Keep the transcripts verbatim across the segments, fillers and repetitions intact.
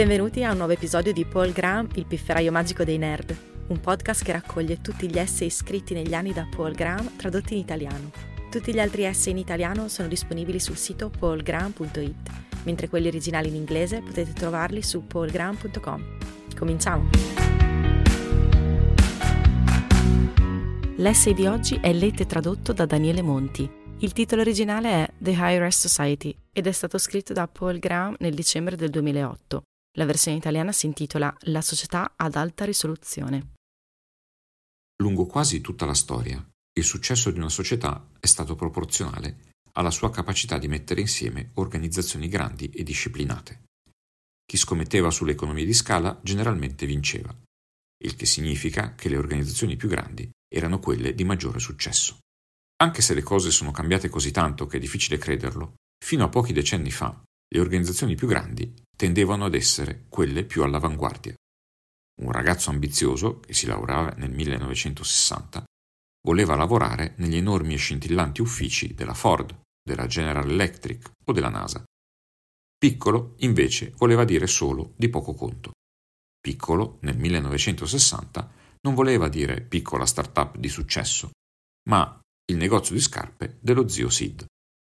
Benvenuti a un nuovo episodio di Paul Graham, il pifferaio magico dei nerd, un podcast che raccoglie tutti gli essay scritti negli anni da Paul Graham tradotti in italiano. Tutti gli altri essay in italiano sono disponibili sul sito paul graham punto it, mentre quelli originali in inglese potete trovarli su paul graham punto com. Cominciamo! L'essay di oggi è letto e tradotto da Daniele Monti. Il titolo originale è The High-Res Society ed è stato scritto da Paul Graham nel dicembre del duemilaotto. La versione italiana si intitola La società ad alta risoluzione. Lungo quasi tutta la storia, il successo di una società è stato proporzionale alla sua capacità di mettere insieme organizzazioni grandi e disciplinate. Chi scommetteva sulle economie di scala generalmente vinceva, il che significa che le organizzazioni più grandi erano quelle di maggiore successo. Anche se le cose sono cambiate così tanto che è difficile crederlo, fino a pochi decenni fa le organizzazioni più grandi tendevano ad essere quelle più all'avanguardia. Un ragazzo ambizioso, che si laureava nel millenovecentosessanta, voleva lavorare negli enormi e scintillanti uffici della Ford, della General Electric o della NASA. Piccolo, invece, voleva dire solo di poco conto. Piccolo, nel millenovecentosessanta, non voleva dire piccola startup di successo, ma il negozio di scarpe dello zio Sid.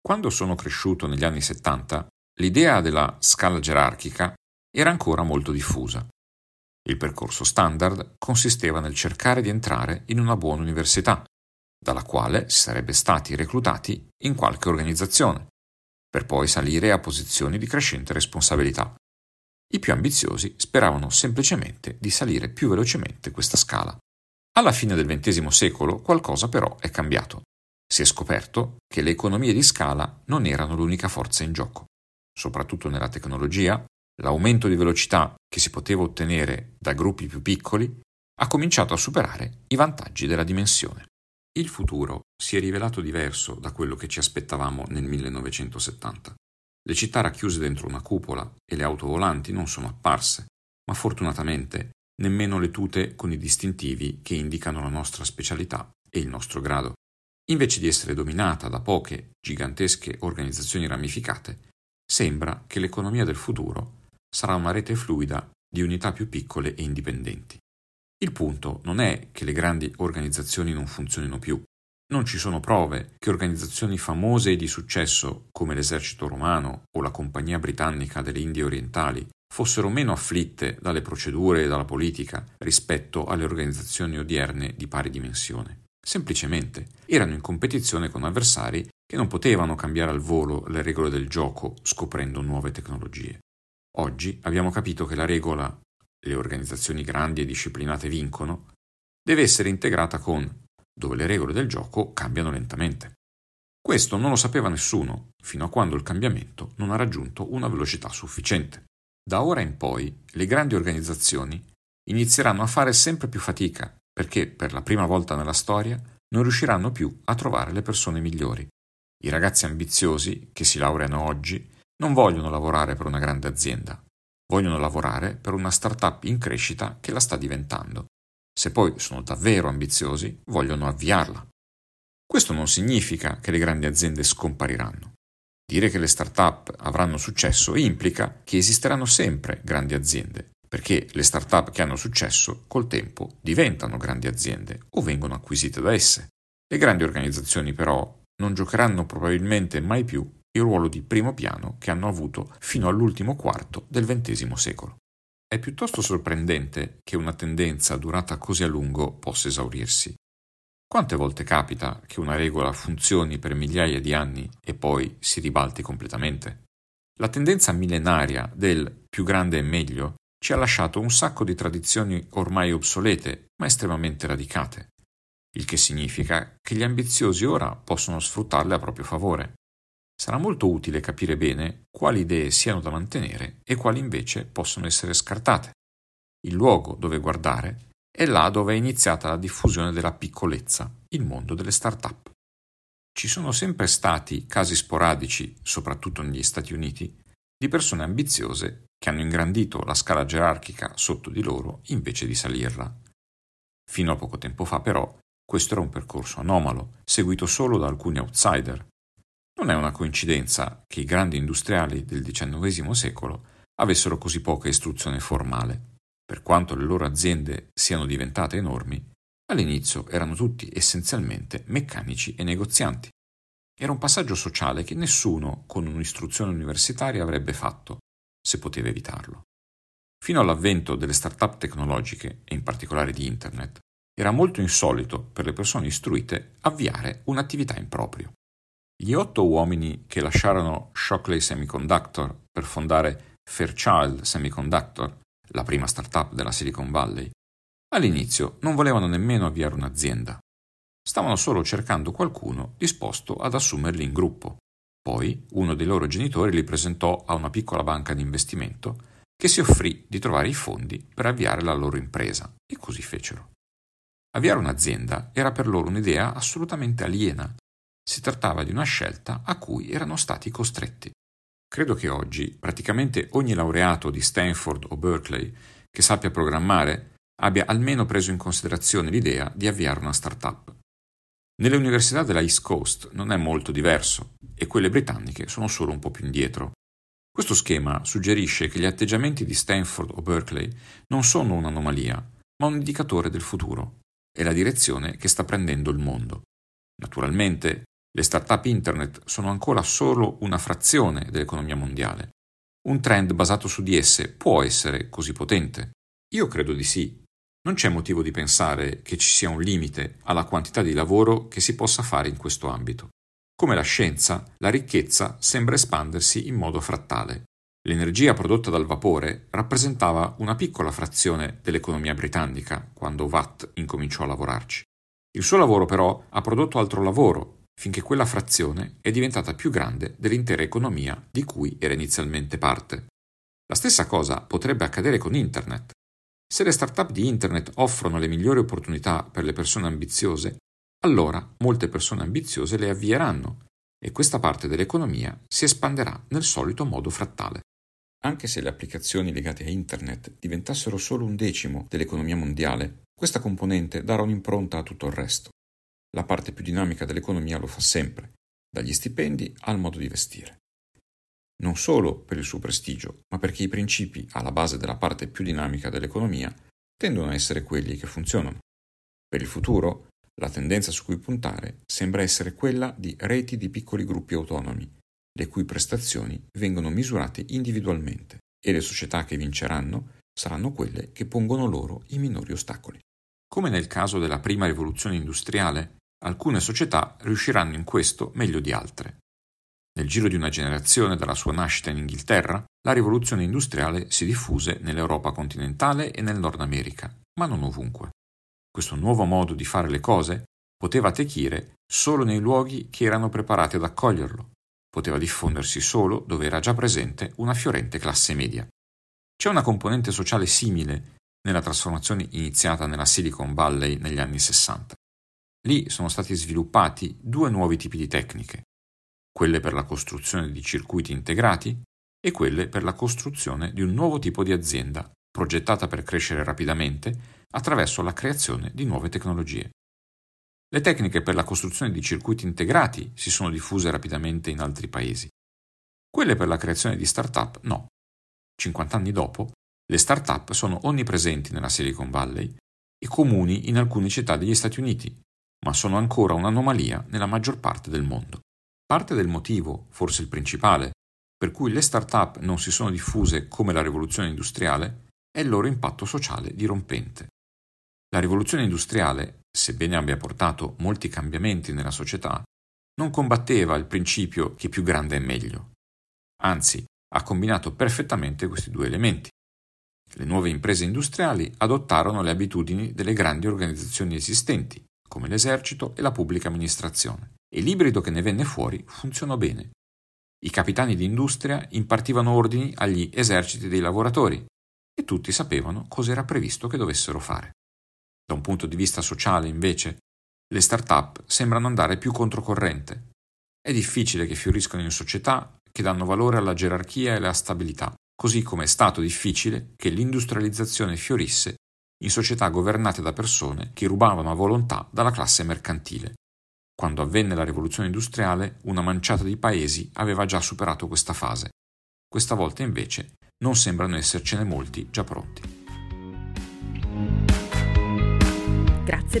Quando sono cresciuto negli anni settanta, l'idea della scala gerarchica era ancora molto diffusa. Il percorso standard consisteva nel cercare di entrare in una buona università, dalla quale si sarebbe stati reclutati in qualche organizzazione, per poi salire a posizioni di crescente responsabilità. I più ambiziosi speravano semplicemente di salire più velocemente questa scala. Alla fine del ventesimo secolo qualcosa però è cambiato. Si è scoperto che le economie di scala non erano l'unica forza in gioco. Soprattutto nella tecnologia, l'aumento di velocità che si poteva ottenere da gruppi più piccoli ha cominciato a superare i vantaggi della dimensione. Il futuro si è rivelato diverso da quello che ci aspettavamo nel millenovecentosettanta. Le città racchiuse dentro una cupola e le auto volanti non sono apparse, ma fortunatamente nemmeno le tute con i distintivi che indicano la nostra specialità e il nostro grado. Invece di essere dominata da poche, gigantesche organizzazioni ramificate, sembra che l'economia del futuro sarà una rete fluida di unità più piccole e indipendenti. Il punto non è che le grandi organizzazioni non funzionino più. Non ci sono prove che organizzazioni famose e di successo come l'esercito romano o la compagnia britannica delle Indie orientali fossero meno afflitte dalle procedure e dalla politica rispetto alle organizzazioni odierne di pari dimensione. Semplicemente erano in competizione con avversari che non potevano cambiare al volo le regole del gioco scoprendo nuove tecnologie. Oggi abbiamo capito che la regola «le organizzazioni grandi e disciplinate vincono» deve essere integrata con dove le regole del gioco cambiano lentamente. Questo non lo sapeva nessuno, fino a quando il cambiamento non ha raggiunto una velocità sufficiente. Da ora in poi, le grandi organizzazioni inizieranno a fare sempre più fatica, perché per la prima volta nella storia non riusciranno più a trovare le persone migliori. I ragazzi ambiziosi che si laureano oggi non vogliono lavorare per una grande azienda, vogliono lavorare per una startup in crescita che la sta diventando. Se poi sono davvero ambiziosi, vogliono avviarla. Questo non significa che le grandi aziende scompariranno. Dire che le start-up avranno successo implica che esisteranno sempre grandi aziende, perché le start-up che hanno successo col tempo diventano grandi aziende o vengono acquisite da esse. Le grandi organizzazioni però non giocheranno probabilmente mai più il ruolo di primo piano che hanno avuto fino all'ultimo quarto del ventesimo secolo. È piuttosto sorprendente che una tendenza durata così a lungo possa esaurirsi. Quante volte capita che una regola funzioni per migliaia di anni e poi si ribalti completamente? La tendenza millenaria del più grande è meglio ci ha lasciato un sacco di tradizioni ormai obsolete ma estremamente radicate, il che significa che gli ambiziosi ora possono sfruttarle a proprio favore. Sarà molto utile capire bene quali idee siano da mantenere e quali invece possono essere scartate. Il luogo dove guardare è là dove è iniziata la diffusione della piccolezza, il mondo delle start-up. Ci sono sempre stati casi sporadici, soprattutto negli Stati Uniti, di persone ambiziose che hanno ingrandito la scala gerarchica sotto di loro invece di salirla. Fino a poco tempo fa, però, questo era un percorso anomalo, seguito solo da alcuni outsider. Non è una coincidenza che i grandi industriali del diciannovesimo secolo avessero così poca istruzione formale. Per quanto le loro aziende siano diventate enormi, all'inizio erano tutti essenzialmente meccanici e negozianti. Era un passaggio sociale che nessuno con un'istruzione universitaria avrebbe fatto, se poteva evitarlo. Fino all'avvento delle start-up tecnologiche, e in particolare di Internet, era molto insolito per le persone istruite avviare un'attività in proprio. Gli otto uomini che lasciarono Shockley Semiconductor per fondare Fairchild Semiconductor, la prima startup della Silicon Valley, all'inizio non volevano nemmeno avviare un'azienda. Stavano solo cercando qualcuno disposto ad assumerli in gruppo. Poi uno dei loro genitori li presentò a una piccola banca di investimento che si offrì di trovare i fondi per avviare la loro impresa, e così fecero. Avviare un'azienda era per loro un'idea assolutamente aliena. Si trattava di una scelta a cui erano stati costretti. Credo che oggi praticamente ogni laureato di Stanford o Berkeley che sappia programmare abbia almeno preso in considerazione l'idea di avviare una startup. Nelle università della East Coast non è molto diverso e quelle britanniche sono solo un po' più indietro. Questo schema suggerisce che gli atteggiamenti di Stanford o Berkeley non sono un'anomalia, ma un indicatore del futuro e la direzione che sta prendendo il mondo. Naturalmente, le startup internet sono ancora solo una frazione dell'economia mondiale. Un trend basato su di esse può essere così potente? Io credo di sì. Non c'è motivo di pensare che ci sia un limite alla quantità di lavoro che si possa fare in questo ambito. Come la scienza, la ricchezza sembra espandersi in modo frattale. L'energia prodotta dal vapore rappresentava una piccola frazione dell'economia britannica quando Watt incominciò a lavorarci. Il suo lavoro però ha prodotto altro lavoro, finché quella frazione è diventata più grande dell'intera economia di cui era inizialmente parte. La stessa cosa potrebbe accadere con Internet. Se le startup di Internet offrono le migliori opportunità per le persone ambiziose, allora molte persone ambiziose le avvieranno e questa parte dell'economia si espanderà nel solito modo frattale. Anche se le applicazioni legate a Internet diventassero solo un decimo dell'economia mondiale, questa componente darà un'impronta a tutto il resto. La parte più dinamica dell'economia lo fa sempre, dagli stipendi al modo di vestire. Non solo per il suo prestigio, ma perché i principi alla base della parte più dinamica dell'economia tendono a essere quelli che funzionano. Per il futuro, la tendenza su cui puntare sembra essere quella di reti di piccoli gruppi autonomi, le cui prestazioni vengono misurate individualmente, e le società che vinceranno saranno quelle che pongono loro i minori ostacoli. Come nel caso della prima rivoluzione industriale, alcune società riusciranno in questo meglio di altre. Nel giro di una generazione dalla sua nascita in Inghilterra, la rivoluzione industriale si diffuse nell'Europa continentale e nel Nord America, ma non ovunque. Questo nuovo modo di fare le cose poteva attecchire solo nei luoghi che erano preparati ad accoglierlo, poteva diffondersi solo dove era già presente una fiorente classe media. C'è una componente sociale simile nella trasformazione iniziata nella Silicon Valley negli anni sessanta. Lì sono stati sviluppati due nuovi tipi di tecniche, quelle per la costruzione di circuiti integrati e quelle per la costruzione di un nuovo tipo di azienda, progettata per crescere rapidamente attraverso la creazione di nuove tecnologie. Le tecniche per la costruzione di circuiti integrati si sono diffuse rapidamente in altri paesi. Quelle per la creazione di start-up no. cinquanta anni dopo, le start-up sono onnipresenti nella Silicon Valley e comuni in alcune città degli Stati Uniti, ma sono ancora un'anomalia nella maggior parte del mondo. Parte del motivo, forse il principale, per cui le start-up non si sono diffuse come la rivoluzione industriale è il loro impatto sociale dirompente. La rivoluzione industriale, sebbene abbia portato molti cambiamenti nella società, non combatteva il principio che più grande è meglio. Anzi, ha combinato perfettamente questi due elementi. Le nuove imprese industriali adottarono le abitudini delle grandi organizzazioni esistenti, come l'esercito e la pubblica amministrazione, e l'ibrido che ne venne fuori funzionò bene. I capitani di industria impartivano ordini agli eserciti dei lavoratori e tutti sapevano cosa era previsto che dovessero fare. Da un punto di vista sociale, invece, le start-up sembrano andare più controcorrente. È difficile che fioriscano in società che danno valore alla gerarchia e alla stabilità, così come è stato difficile che l'industrializzazione fiorisse in società governate da persone che rubavano a volontà dalla classe mercantile. Quando avvenne la rivoluzione industriale, una manciata di paesi aveva già superato questa fase. Questa volta invece non sembrano essercene molti già pronti. Grazie